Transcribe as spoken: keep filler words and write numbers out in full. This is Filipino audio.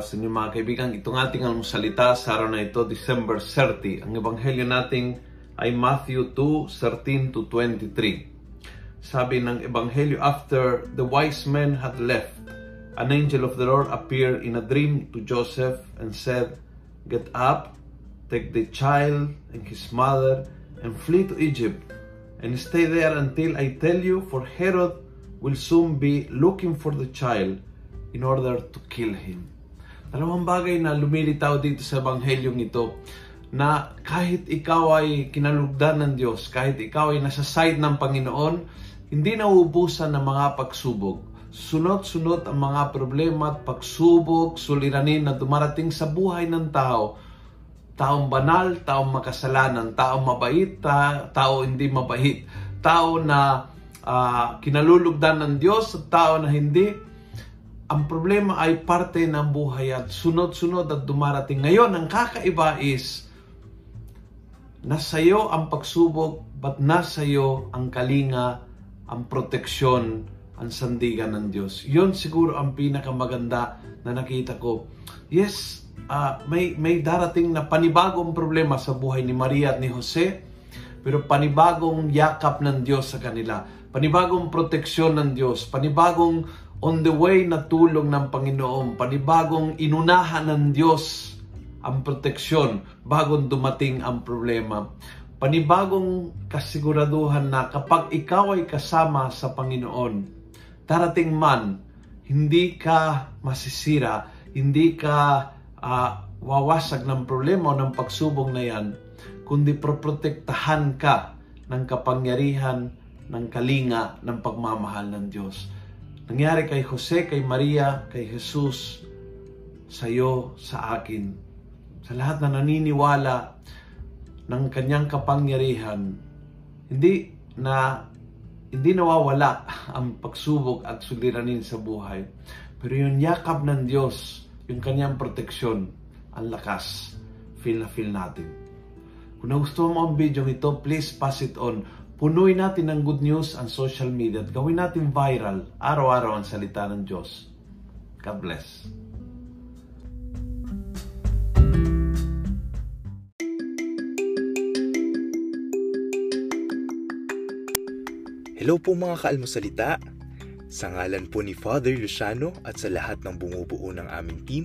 araw sa inyo mga kaibigan. Itong ating almusalita sa araw na ito, December thirtieth. Ang ebanghelyo natin ay Matthew two, thirteen to twenty-three. Sabi ng ebanghelyo, after the wise men had left, an angel of the Lord appeared in a dream to Joseph and said, get up, take the child and his mother and flee to Egypt and stay there until I tell you, for Herod will soon be looking for the child in order to kill him. Dalawang bagay na lumilitaw dito sa ebanghelyong ito, na kahit ikaw ay kinalugdan ng Diyos, kahit ikaw ay nasa side ng Panginoon, hindi nauubusan ng mga pagsubok. Sunod-sunod ang mga problema at pagsubok, suliranin na dumarating sa buhay ng tao. Taong banal, taong makasalanan, taong mabait, ta tao hindi mabait, tao na uh, kinalulugdan ng Diyos, tao na hindi. Ang problema ay parte ng buhay at sunod-sunod at dumarating. Ngayon, ang kakaiba is, nasa iyo ang pagsubok, but nasa iyo ang kalinga, ang proteksyon, ang sandigan ng Diyos. Yun siguro ang pinakamaganda na nakita ko. Yes, uh, may, may darating na panibagong problema sa buhay ni Maria at ni Jose, pero panibagong yakap ng Diyos sa kanila, panibagong proteksyon ng Diyos, panibagong on the way na tulong ng Panginoon, panibagong inunahan ng Diyos ang proteksyon bago dumating ang problema. Panibagong kasiguraduhan na kapag ikaw ay kasama sa Panginoon, darating man, hindi ka masisira, hindi ka uh, wawasag ng problema o ng pagsubok na yan, kundi proprotektahan ka ng kapangyarihan, ng kalinga, ng pagmamahal ng Diyos. Nangyari kay Jose, kay Maria, kay Jesus, sa iyo, sa akin, sa lahat na naniniwala ng kanyang kapangyarihan, hindi na hindi nawawala ang pagsubok at suliranin sa buhay. Pero yung yakap ng Diyos, yung kanyang proteksyon, ang lakas, feel na feel natin. Kung nagustuhan mo ang video ito, please pass it on. Punuin natin ng good news ang social media at gawin natin viral araw-araw ang salita ng Diyos. God bless. Hello po mga kaalmosalita. Sa ngalan po ni Father Luciano at sa lahat ng bumubuo ng aming team,